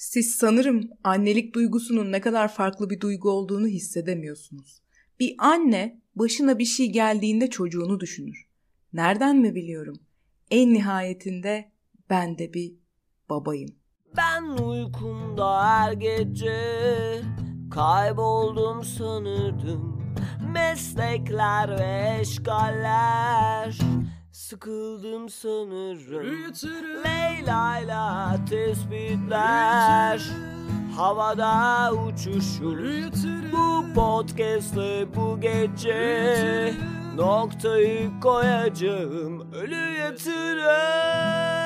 Siz sanırım annelik duygusunun ne kadar farklı bir duygu olduğunu hissedemiyorsunuz. Bir anne başına bir şey geldiğinde çocuğunu düşünür. Nereden mi biliyorum? En nihayetinde ben de bir babayım. Ben uykumda her gece kayboldum sanırdım. Meslekler ve eşgaller, sıkıldım sanırım. Leyla'yla tespitler, havada uçuşur. Bu podcast'ı bu gece noktayı koyacağım. Ölü yatırım.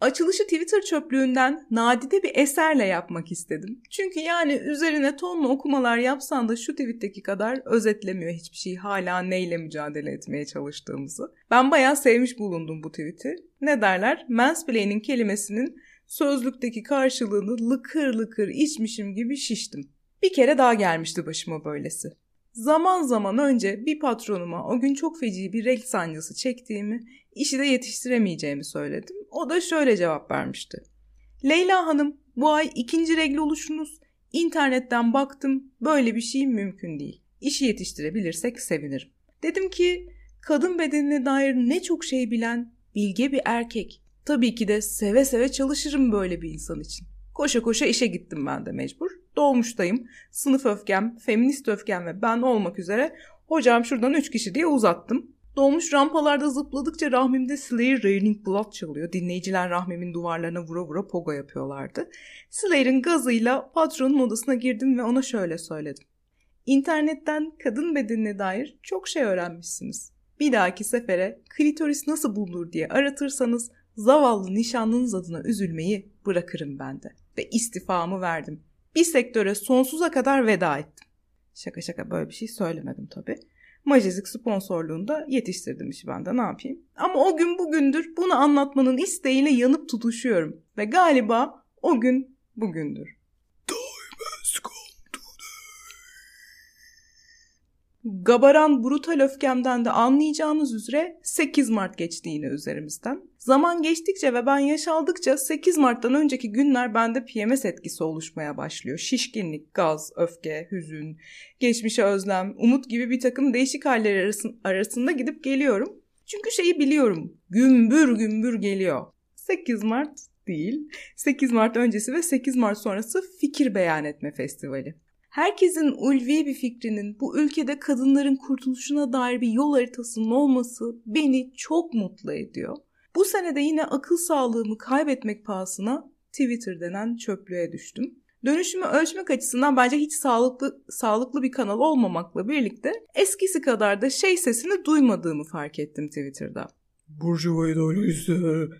Açılışı Twitter çöplüğünden nadide bir eserle yapmak istedim. Çünkü yani üzerine tonlu okumalar yapsan da şu tweet'teki kadar özetlemiyor hiçbir şey, hala neyle mücadele etmeye çalıştığımızı. Ben bayağı sevmiş bulundum bu tweet'i. Ne derler? Mansplaining kelimesinin sözlükteki karşılığını lıkır lıkır içmişim gibi şiştim. Bir kere daha gelmişti başıma böylesi. Zaman zaman önce bir patronuma o gün çok feci bir renk sancısı çektiğimi, işi de yetiştiremeyeceğimi söyledim. O da şöyle cevap vermişti. Leyla Hanım, bu ay 2. regl oluşunuz. İnternetten baktım, böyle bir şey mümkün değil. İşi yetiştirebilirsek sevinirim. Dedim ki, kadın bedenine dair ne çok şey bilen, bilge bir erkek. Tabii ki de seve seve çalışırım böyle bir insan için. Koşa koşa işe gittim ben de mecbur. Doğmuştayım, sınıf öfkem, feminist öfkem ve ben olmak üzere hocam şuradan 3 kişi diye uzattım. Dolmuş rampalarda zıpladıkça rahmimde Slayer Raining Blood çalıyor. Dinleyiciler rahmimin duvarlarına vura vura pogo yapıyorlardı. Slayer'in gazıyla patronun odasına girdim ve ona şöyle söyledim. İnternetten kadın bedenine dair çok şey öğrenmişsiniz. Bir dahaki sefere klitoris nasıl bulunur diye aratırsanız zavallı nişanlınız adına üzülmeyi bırakırım ben de. Ve istifamı verdim. Bir sektöre sonsuza kadar veda ettim. Şaka böyle bir şey söylemedim tabii. Majesik sponsorluğunda yetiştirdim işi ben de, ne yapayım. Ama o gün bugündür bunu anlatmanın isteğiyle yanıp tutuşuyorum. Ve galiba o gün bugündür. Gabaran brutal öfkemden de anlayacağınız üzere 8 Mart geçti yine üzerimizden. Zaman geçtikçe ve ben yaşaldıkça 8 Mart'tan önceki günler bende PMS etkisi oluşmaya başlıyor. Şişkinlik, gaz, öfke, hüzün, geçmişe özlem, umut gibi bir takım değişik haller arasında gidip geliyorum. Çünkü şeyi biliyorum, gümbür gümbür geliyor. 8 Mart değil, 8 Mart öncesi ve 8 Mart sonrası Fikir Beyan Etme Festivali. Herkesin ulvi bir fikrinin bu ülkede kadınların kurtuluşuna dair bir yol haritasının olması beni çok mutlu ediyor. Bu sene de yine akıl sağlığımı kaybetmek pahasına Twitter denen çöplüğe düştüm. Dönüşümü ölçmek açısından bence hiç sağlıklı bir kanal olmamakla birlikte eskisi kadar da şey sesini duymadığımı fark ettim Twitter'da. Burcu Baydağlı.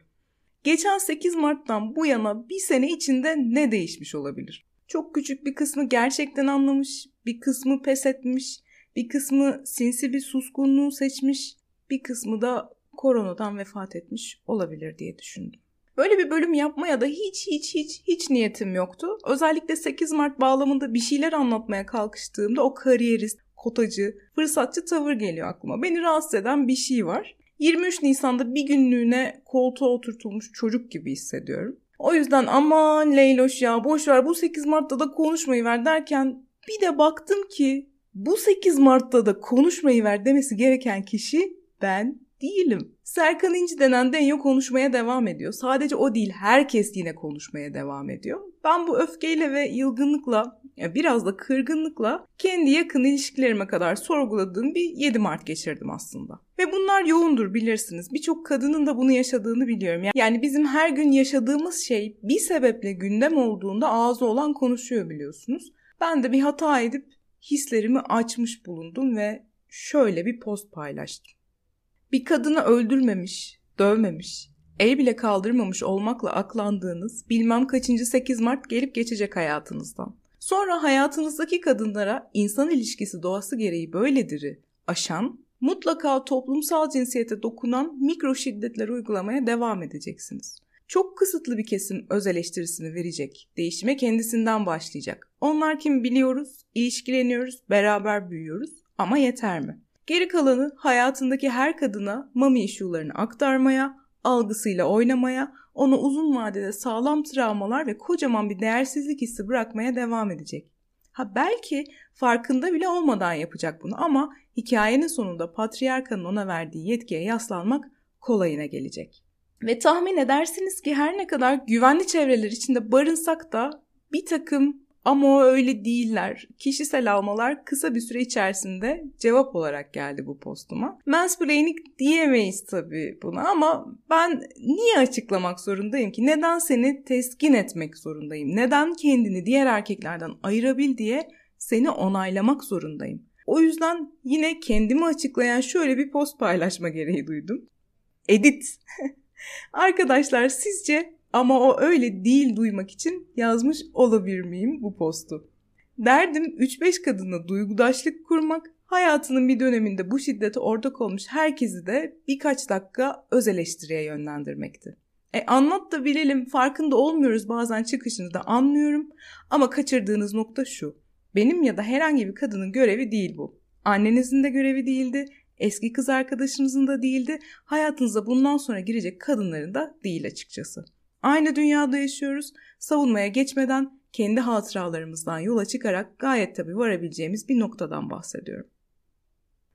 Geçen 8 Mart'tan bu yana bir sene içinde ne değişmiş olabilir? Çok küçük bir kısmı gerçekten anlamış, bir kısmı pes etmiş, bir kısmı sinsi bir suskunluğu seçmiş, bir kısmı da koronadan vefat etmiş olabilir diye düşündüm. Böyle bir bölüm yapmaya da hiç niyetim yoktu. Özellikle 8 Mart bağlamında bir şeyler anlatmaya kalkıştığımda o kariyerist, kotacı, fırsatçı tavır geliyor aklıma. Beni rahatsız eden bir şey var. 23 Nisan'da bir günlüğüne koltuğa oturtulmuş çocuk gibi hissediyorum. O yüzden aman Leyloş ya boşver bu 8 Mart'ta da konuşmayıver derken bir de baktım ki bu 8 Mart'ta da konuşmayıver demesi gereken kişi ben değilim. Serkan İnci denen denyo konuşmaya devam ediyor. Sadece o değil, herkes yine konuşmaya devam ediyor. Ben bu öfkeyle ve yılgınlıkla, biraz da kırgınlıkla kendi yakın ilişkilerime kadar sorguladığım bir 7 Mart geçirdim aslında. Ve bunlar yoğundur, bilirsiniz. Birçok kadının da bunu yaşadığını biliyorum. Yani bizim her gün yaşadığımız şey bir sebeple gündem olduğunda ağzı olan konuşuyor, biliyorsunuz. Ben de bir hata edip hislerimi açmış bulundum ve şöyle bir post paylaştım. Bir kadını öldürmemiş, dövmemiş, el bile kaldırmamış olmakla aklandığınız bilmem kaçıncı 8 Mart gelip geçecek hayatınızdan. Sonra hayatınızdaki kadınlara insan ilişkisi doğası gereği böyledir'i aşan, mutlaka toplumsal cinsiyete dokunan mikro şiddetleri uygulamaya devam edeceksiniz. Çok kısıtlı bir kesim öz eleştirisini verecek, değişime kendisinden başlayacak. Onlar kim biliyoruz, ilişkileniyoruz, beraber büyüyoruz ama yeter mi? Geri kalanı hayatındaki her kadına mommy issue'larını aktarmaya, algısıyla oynamaya, ona uzun vadede sağlam travmalar ve kocaman bir değersizlik hissi bırakmaya devam edecek. Ha belki farkında bile olmadan yapacak bunu ama hikayenin sonunda patriarkanın ona verdiği yetkiye yaslanmak kolayına gelecek. Ve tahmin edersiniz ki her ne kadar güvenli çevreler içinde barınsak da bir takım ama o öyle değiller kişisel almalar kısa bir süre içerisinde cevap olarak geldi bu postuma. Mansplaining diyemeyiz tabii buna ama ben niye açıklamak zorundayım ki? Neden seni teskin etmek zorundayım? Neden kendini diğer erkeklerden ayırabil diye seni onaylamak zorundayım? O yüzden yine kendimi açıklayan şöyle bir post paylaşma gereği duydum. Edit. Arkadaşlar sizce ama o öyle değil duymak için yazmış olabilir miyim bu postu? Derdim 3-5 kadına duygudaşlık kurmak, hayatının bir döneminde bu şiddete ortak olmuş herkesi de birkaç dakika öz eleştiriye yönlendirmekti. Anlat da bilelim, farkında olmuyoruz bazen çıkışını da anlıyorum ama kaçırdığınız nokta şu. Benim ya da herhangi bir kadının görevi değil bu. Annenizin de görevi değildi, eski kız arkadaşınızın da değildi, hayatınıza bundan sonra girecek kadınların da değil açıkçası. Aynı dünyada yaşıyoruz. Savunmaya geçmeden kendi hatıralarımızdan yola çıkarak gayet tabii varabileceğimiz bir noktadan bahsediyorum.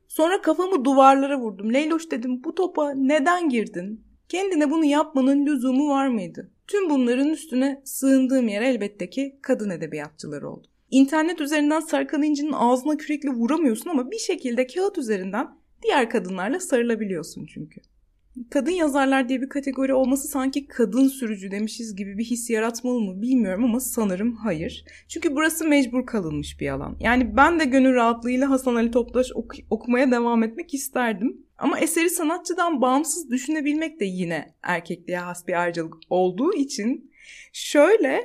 Sonra kafamı duvarlara vurdum. Leyloş dedim, bu topa neden girdin? Kendine bunu yapmanın lüzumu var mıydı? Tüm bunların üstüne sığındığım yer elbette ki kadın edebiyatçıları oldu. İnternet üzerinden Serkan İnci'nin ağzına kürekle vuramıyorsun ama bir şekilde kağıt üzerinden diğer kadınlarla sarılabiliyorsun çünkü. Kadın yazarlar diye bir kategori olması sanki kadın sürücü demişiz gibi bir his yaratmalı mı bilmiyorum ama sanırım hayır. Çünkü burası mecbur kalınmış bir alan. Yani ben de gönül rahatlığıyla Hasan Ali Toptaş okumaya devam etmek isterdim. Ama eseri sanatçıdan bağımsız düşünebilmek de yine erkekliğe has bir ayrıcalık olduğu için şöyle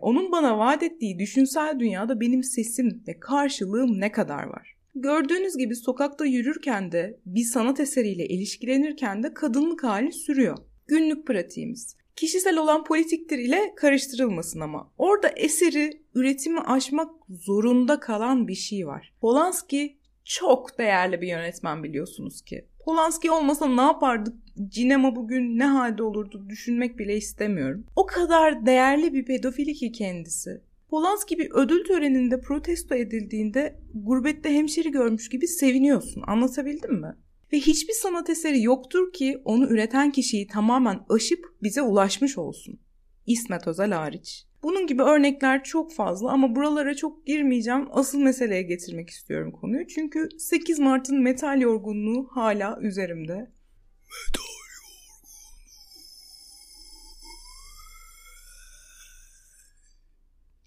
onun bana vaat ettiği düşünsel dünyada benim sesim ve karşılığım ne kadar var? Gördüğünüz gibi sokakta yürürken de bir sanat eseriyle ilişkilenirken de kadınlık hali sürüyor. Günlük pratiğimiz. Kişisel olan politiktir ile karıştırılmasın ama. Orada eseri, üretimi aşmak zorunda kalan bir şey var. Polanski çok değerli bir yönetmen biliyorsunuz ki. Polanski olmasa ne yapardık? Cinema bugün ne halde olurdu düşünmek bile istemiyorum. O kadar değerli bir pedofili ki kendisi. Polanski bir ödül töreninde protesto edildiğinde gurbette hemşeri görmüş gibi seviniyorsun. Anlatabildim mi? Ve hiçbir sanat eseri yoktur ki onu üreten kişiyi tamamen aşıp bize ulaşmış olsun. İsmet Özel hariç. Bunun gibi örnekler çok fazla ama buralara çok girmeyeceğim. Asıl meseleye getirmek istiyorum konuyu. Çünkü 8 Mart'ın metal yorgunluğu hala üzerimde. Metal.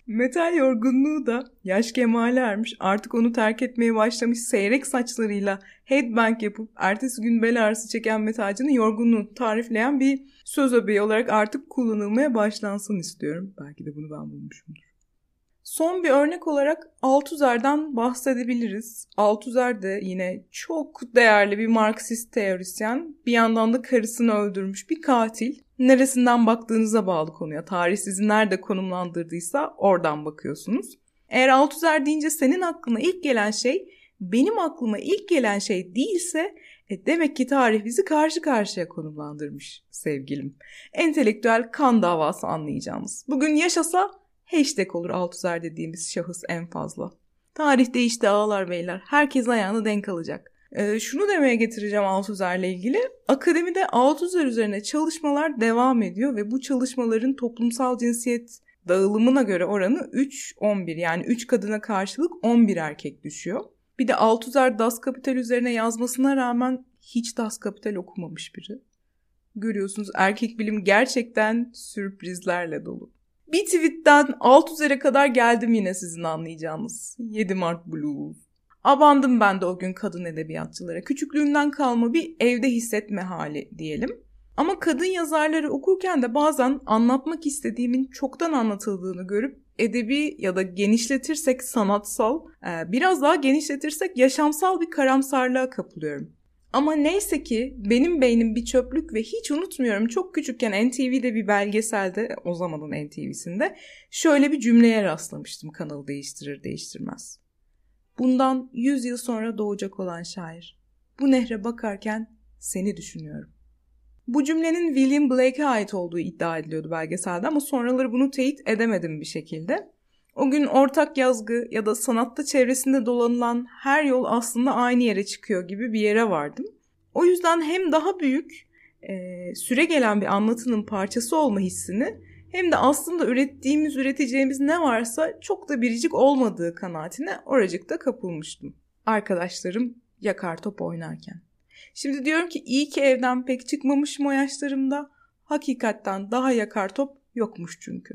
Metal yorgunluğu da yaş kemale ermiş, artık onu terk etmeye başlamış seyrek saçlarıyla headbang yapıp ertesi gün bel ağrısı çeken metalcinin yorgunluğunu tarifleyen bir söz öbeği olarak artık kullanılmaya başlansın istiyorum. Belki de bunu ben bulmuşumdur. Son bir örnek olarak Althusser'den bahsedebiliriz. Althusser de yine çok değerli bir Marksist teorisyen, bir yandan da karısını öldürmüş bir katil. Neresinden baktığınıza bağlı konuya. Tarih sizi nerede konumlandırdıysa oradan bakıyorsunuz. Eğer Althusser deyince senin aklına ilk gelen şey benim aklıma ilk gelen şey değilse demek ki tarih bizi karşı karşıya konumlandırmış sevgilim. Entelektüel kan davası anlayacağımız. Bugün yaşasa hashtag olur Althusser dediğimiz şahıs en fazla. Tarih değişti ağalar beyler. Herkes ayağına denk alacak. Şunu demeye getireceğim Althusser'le ilgili. Akademide Althusser üzerine çalışmalar devam ediyor ve bu çalışmaların toplumsal cinsiyet dağılımına göre oranı 3-11 yani 3 kadına karşılık 11 erkek düşüyor. Bir de Althusser Das Kapital üzerine yazmasına rağmen hiç Das Kapital okumamış biri. Görüyorsunuz erkek bilim gerçekten sürprizlerle dolu. Bir tweetten Althusser'e kadar geldim yine sizin anlayacağınız 7 Mart Blues. Abandım ben de o gün kadın edebiyatçılara. Küçüklüğümden kalma bir evde hissetme hali diyelim. Ama kadın yazarları okurken de bazen anlatmak istediğimin çoktan anlatıldığını görüp edebi ya da genişletirsek sanatsal, biraz daha genişletirsek yaşamsal bir karamsarlığa kapılıyorum. Ama neyse ki benim beynim bir çöplük ve hiç unutmuyorum çok küçükken NTV'de bir belgeselde, o zamanın NTV'sinde şöyle bir cümleye rastlamıştım kanalı değiştirir değiştirmez. Bundan 100 yıl sonra doğacak olan şair. Bu nehre bakarken seni düşünüyorum. Bu cümlenin William Blake'e ait olduğu iddia ediliyordu belgeselde ama sonraları bunu teyit edemedim bir şekilde. O gün ortak yazgı ya da sanatta çevresinde dolanılan her yol aslında aynı yere çıkıyor gibi bir yere vardım. O yüzden hem daha büyük, süre gelen bir anlatının parçası olma hissini hem de aslında üreteceğimiz ne varsa çok da biricik olmadığı kanaatine oracıkta kapılmıştım. Arkadaşlarım yakar top oynarken. Şimdi diyorum ki iyi ki evden pek çıkmamışım o yaşlarımda. Hakikatten daha yakar top yokmuş çünkü.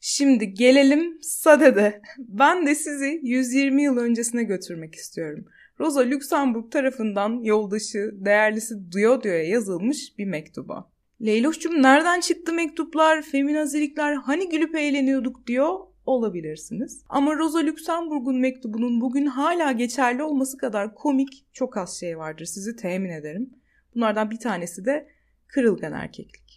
Şimdi gelelim Sade'de. Ben de sizi 120 yıl öncesine götürmek istiyorum. Rosa Luxemburg tarafından yoldaşı, değerlisi Diodio'ya yazılmış bir mektuba. Leyloş'cum nereden çıktı mektuplar, feminazilikler, hani gülüp eğleniyorduk diyor olabilirsiniz. Ama Rosa Luxemburg'un mektubunun bugün hala geçerli olması kadar komik çok az şey vardır, sizi temin ederim. Bunlardan bir tanesi de kırılgan erkeklik.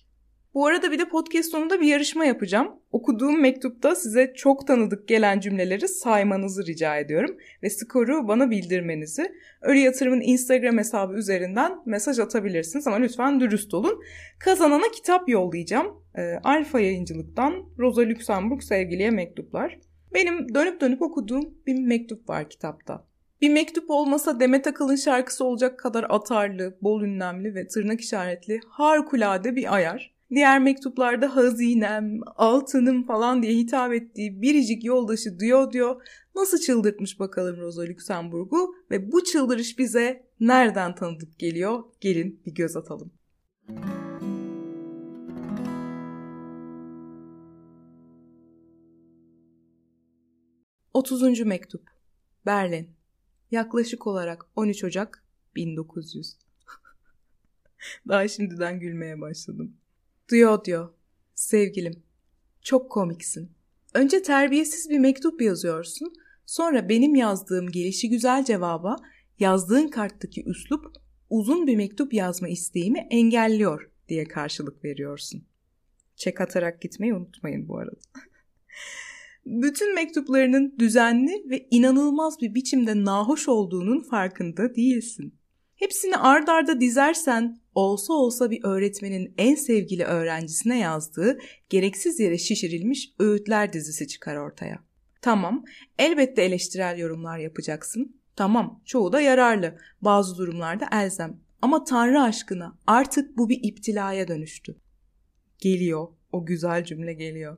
Bu arada bir de podcast sonunda bir yarışma yapacağım. Okuduğum mektupta size çok tanıdık gelen cümleleri saymanızı rica ediyorum ve skoru bana bildirmenizi. Ölü Yatırım'ın Instagram hesabı üzerinden mesaj atabilirsiniz ama lütfen dürüst olun. Kazanana kitap yollayacağım. Alfa yayıncılıktan Rosa Luxemburg sevgiliye mektuplar. Benim dönüp dönüp okuduğum bir mektup var kitapta. Bir mektup olmasa Demet Akalın şarkısı olacak kadar atarlı, bol ünlemli ve tırnak işaretli harikulade bir ayar. Diğer mektuplarda hazinem, altınım falan diye hitap ettiği biricik yoldaşı Diodio nasıl çıldırtmış bakalım Rosa Luxemburg'u ve bu çıldırış bize nereden tanıdık geliyor? Gelin bir göz atalım. Otuzuncu mektup. Berlin. Yaklaşık olarak 13 Ocak 1900. Daha şimdiden gülmeye başladım. Diodio, sevgilim, çok komiksin. Önce terbiyesiz bir mektup yazıyorsun, sonra benim yazdığım gelişigüzel cevaba yazdığın karttaki üslup uzun bir mektup yazma isteğimi engelliyor diye karşılık veriyorsun. Çek atarak gitmeyi unutmayın bu arada. Bütün mektuplarının düzenli ve inanılmaz bir biçimde nahoş olduğunun farkında değilsin. Hepsini ard arda dizersen olsa olsa bir öğretmenin en sevgili öğrencisine yazdığı gereksiz yere şişirilmiş öğütler dizisi çıkar ortaya. Tamam, elbette eleştirel yorumlar yapacaksın. Tamam, çoğu da yararlı. Bazı durumlarda elzem. Ama Tanrı aşkına artık bu bir iptilaya dönüştü. Geliyor, o güzel cümle geliyor.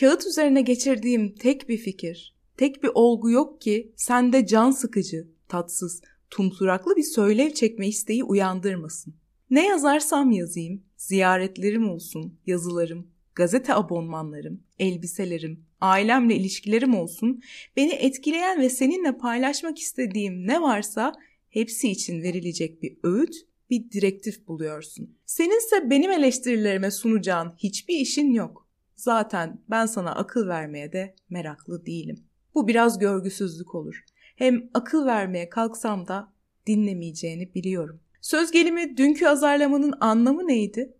Kağıt üzerine geçirdiğim tek bir fikir, tek bir olgu yok ki sende can sıkıcı, tatsız, tumsuraklı bir söylev çekme isteği uyandırmasın. Ne yazarsam yazayım, ziyaretlerim olsun, yazılarım, gazete abonmanlarım, elbiselerim, ailemle ilişkilerim olsun, beni etkileyen ve seninle paylaşmak istediğim ne varsa hepsi için verilecek bir öğüt, bir direktif buluyorsun. Seninse benim eleştirilerime sunacağın hiçbir işin yok. Zaten ben sana akıl vermeye de meraklı değilim. Bu biraz görgüsüzlük olur. Hem akıl vermeye kalksam da dinlemeyeceğini biliyorum. Söz gelimi dünkü azarlamanın anlamı neydi?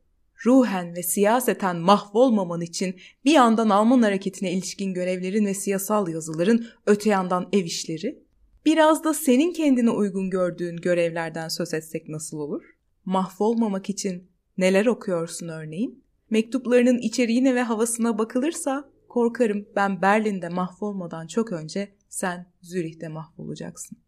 Ruhen ve siyaseten mahvolmaman için bir yandan Alman hareketine ilişkin görevlerin ve siyasal yazıların, öte yandan ev işleri. Biraz da senin kendine uygun gördüğün görevlerden söz etsek nasıl olur? Mahvolmamak için neler okuyorsun örneğin? Mektuplarının içeriğine ve havasına bakılırsa korkarım ben Berlin'de mahvolmadan çok önce sen Zürih'te mahvolacaksın.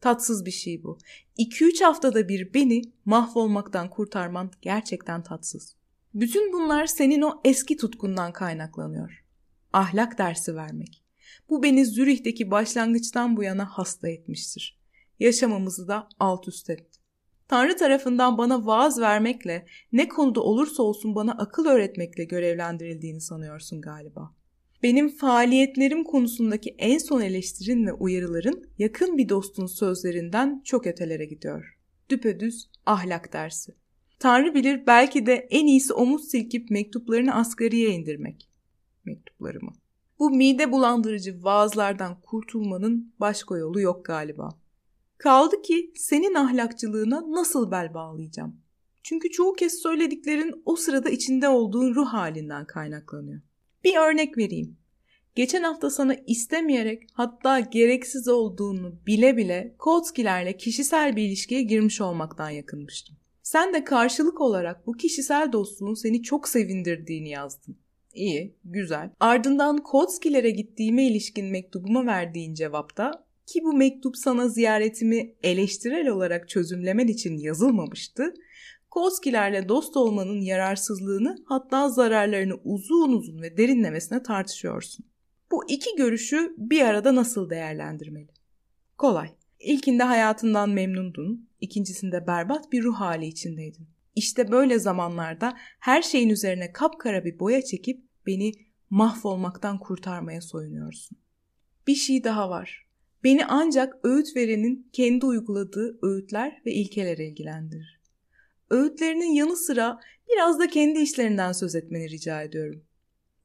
Tatsız bir şey bu. 2-3 haftada bir beni mahvolmaktan kurtarman gerçekten tatsız. Bütün bunlar senin o eski tutkundan kaynaklanıyor. Ahlak dersi vermek. Bu beni Zürih'teki başlangıçtan bu yana hasta etmiştir. Yaşamımızı da alt üst etti. Tanrı tarafından bana vaaz vermekle, ne konuda olursa olsun bana akıl öğretmekle görevlendirildiğini sanıyorsun galiba. Benim faaliyetlerim konusundaki en son eleştirin ve uyarıların yakın bir dostun sözlerinden çok ötelere gidiyor. Düpedüz ahlak dersi. Tanrı bilir belki de en iyisi omuz silkip mektuplarını asgariye indirmek. Mektuplarımı. Bu mide bulandırıcı vaazlardan kurtulmanın başka yolu yok galiba. Kaldı ki senin ahlakçılığına nasıl bel bağlayacağım? Çünkü çoğu kez söylediklerin o sırada içinde olduğun ruh halinden kaynaklanıyor. Bir örnek vereyim. Geçen hafta sana istemeyerek hatta gereksiz olduğunu bile bile Kotskilerle kişisel bir ilişkiye girmiş olmaktan yakınmıştım. Sen de karşılık olarak bu kişisel dostluğun seni çok sevindirdiğini yazdın. İyi, güzel. Ardından Kotskilere gittiğime ilişkin mektubuma verdiğin cevapta ki bu mektup sana ziyaretimi eleştirel olarak çözümlemen için yazılmamıştı, Kotskilerle dost olmanın yararsızlığını hatta zararlarını uzun uzun ve derinlemesine tartışıyorsun. Bu iki görüşü bir arada nasıl değerlendirmeli? Kolay. İlkinde hayatından memnundun, ikincisinde berbat bir ruh hali içindeydin. İşte böyle zamanlarda her şeyin üzerine kapkara bir boya çekip beni mahvolmaktan kurtarmaya soyunuyorsun. Bir şey daha var. Beni ancak öğüt verenin kendi uyguladığı öğütler ve ilkeler ilgilendirir. Öğütlerinin yanı sıra biraz da kendi işlerinden söz etmeni rica ediyorum.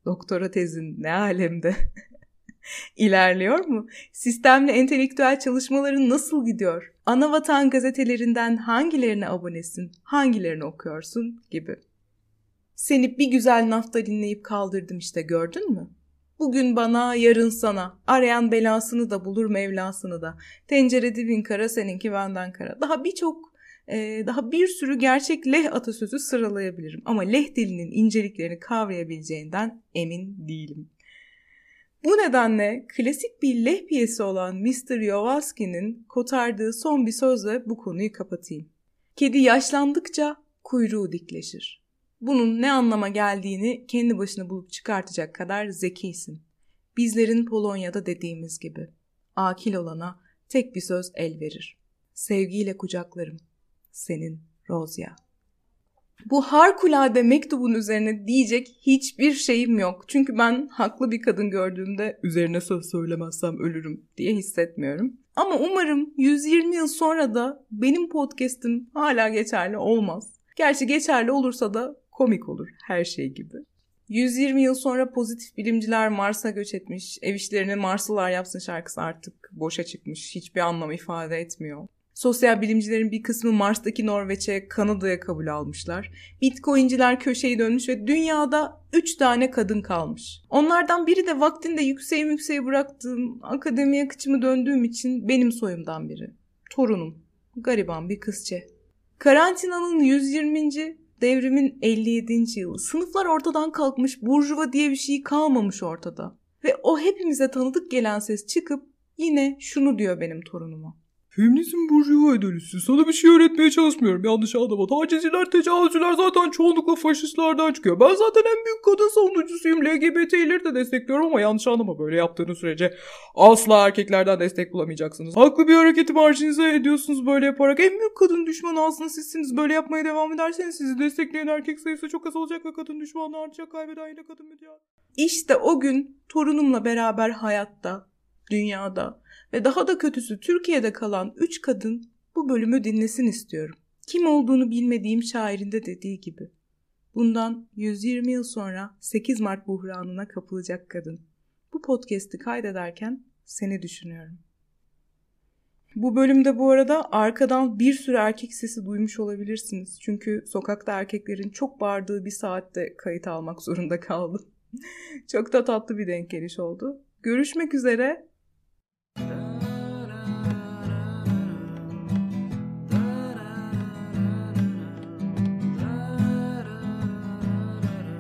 Doktora tezin ne alemde? İlerliyor mu? Sistemli entelektüel çalışmaların nasıl gidiyor? Anavatan gazetelerinden hangilerine abonesin, hangilerini okuyorsun gibi. Seni bir güzel naftalinleyip kaldırdım işte, gördün mü? Bugün bana, yarın sana. Arayan belasını da bulur Mevlasını da. Tencere dibin kara, seninki benden kara. Daha bir sürü gerçek leh atasözü sıralayabilirim. Ama leh dilinin inceliklerini kavrayabileceğinden emin değilim. Bu nedenle klasik bir leh piyesi olan Mr. Yovalski'nin kotardığı son bir sözle bu konuyu kapatayım. Kedi yaşlandıkça kuyruğu dikleşir. Bunun ne anlama geldiğini kendi başına bulup çıkartacak kadar zekisin. Bizlerin Polonya'da dediğimiz gibi. Akil olana tek bir söz el verir. Sevgiyle kucaklarım. Senin Rozya. Bu harikulade mektubun üzerine diyecek hiçbir şeyim yok. Çünkü ben haklı bir kadın gördüğümde üzerine söz söylemezsem ölürüm diye hissetmiyorum. Ama umarım 120 yıl sonra da benim podcast'im hala geçerli olmaz. Gerçi geçerli olursa da komik olur her şey gibi. 120 yıl sonra pozitif bilimciler Mars'a göç etmiş, ev işlerini Marslılar yapsın şarkısı artık boşa çıkmış, hiçbir anlam ifade etmiyor. Sosyal bilimcilerin bir kısmı Mars'taki Norveç'e, Kanada'ya kabul almışlar. Bitcoin'ciler köşeyi dönmüş ve dünyada 3 tane kadın kalmış. Onlardan biri de vaktinde yükseği bıraktığım, akademiye kıçımı döndüğüm için benim soyumdan biri. Torunum, gariban bir kızçe. Karantinanın 120. devrimin 57. yılı. Sınıflar ortadan kalkmış, burjuva diye bir şey kalmamış ortada. Ve o hepimize tanıdık gelen ses çıkıp yine şunu diyor benim torunuma. Feminizm burjuva ideolojisi. Sana bir şey öğretmeye çalışmıyorum. Yanlış anlama. Tacizciler, tecavüzcüler zaten çoğunlukla faşistlerden çıkıyor. Ben zaten en büyük kadın savunucusuyum. LGBT'leri de destekliyorum ama yanlış anlama. Böyle yaptığınız sürece asla erkeklerden destek bulamayacaksınız. Haklı bir hareketi marjinize ediyorsunuz böyle yaparak. En büyük kadın düşmanı aslında sizsiniz. Böyle yapmaya devam ederseniz sizi destekleyen erkek sayısı çok az olacak ve kadın düşmanı artacak. Kaybeden yine kadın müdahale. İşte o gün torunumla beraber hayatta, dünyada ve daha da kötüsü Türkiye'de kalan 3 kadın bu bölümü dinlesin istiyorum. Kim olduğunu bilmediğim şairinde dediği gibi. Bundan 120 yıl sonra 8 Mart buhranına kapılacak kadın. Bu podcast'i kaydederken seni düşünüyorum. Bu bölümde bu arada arkadan bir sürü erkek sesi duymuş olabilirsiniz. Çünkü sokakta erkeklerin çok bağırdığı bir saatte kayıt almak zorunda kaldım. Çok da tatlı bir denk geliş oldu. Görüşmek üzere.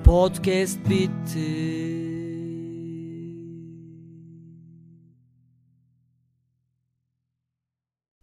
Podcast bitti.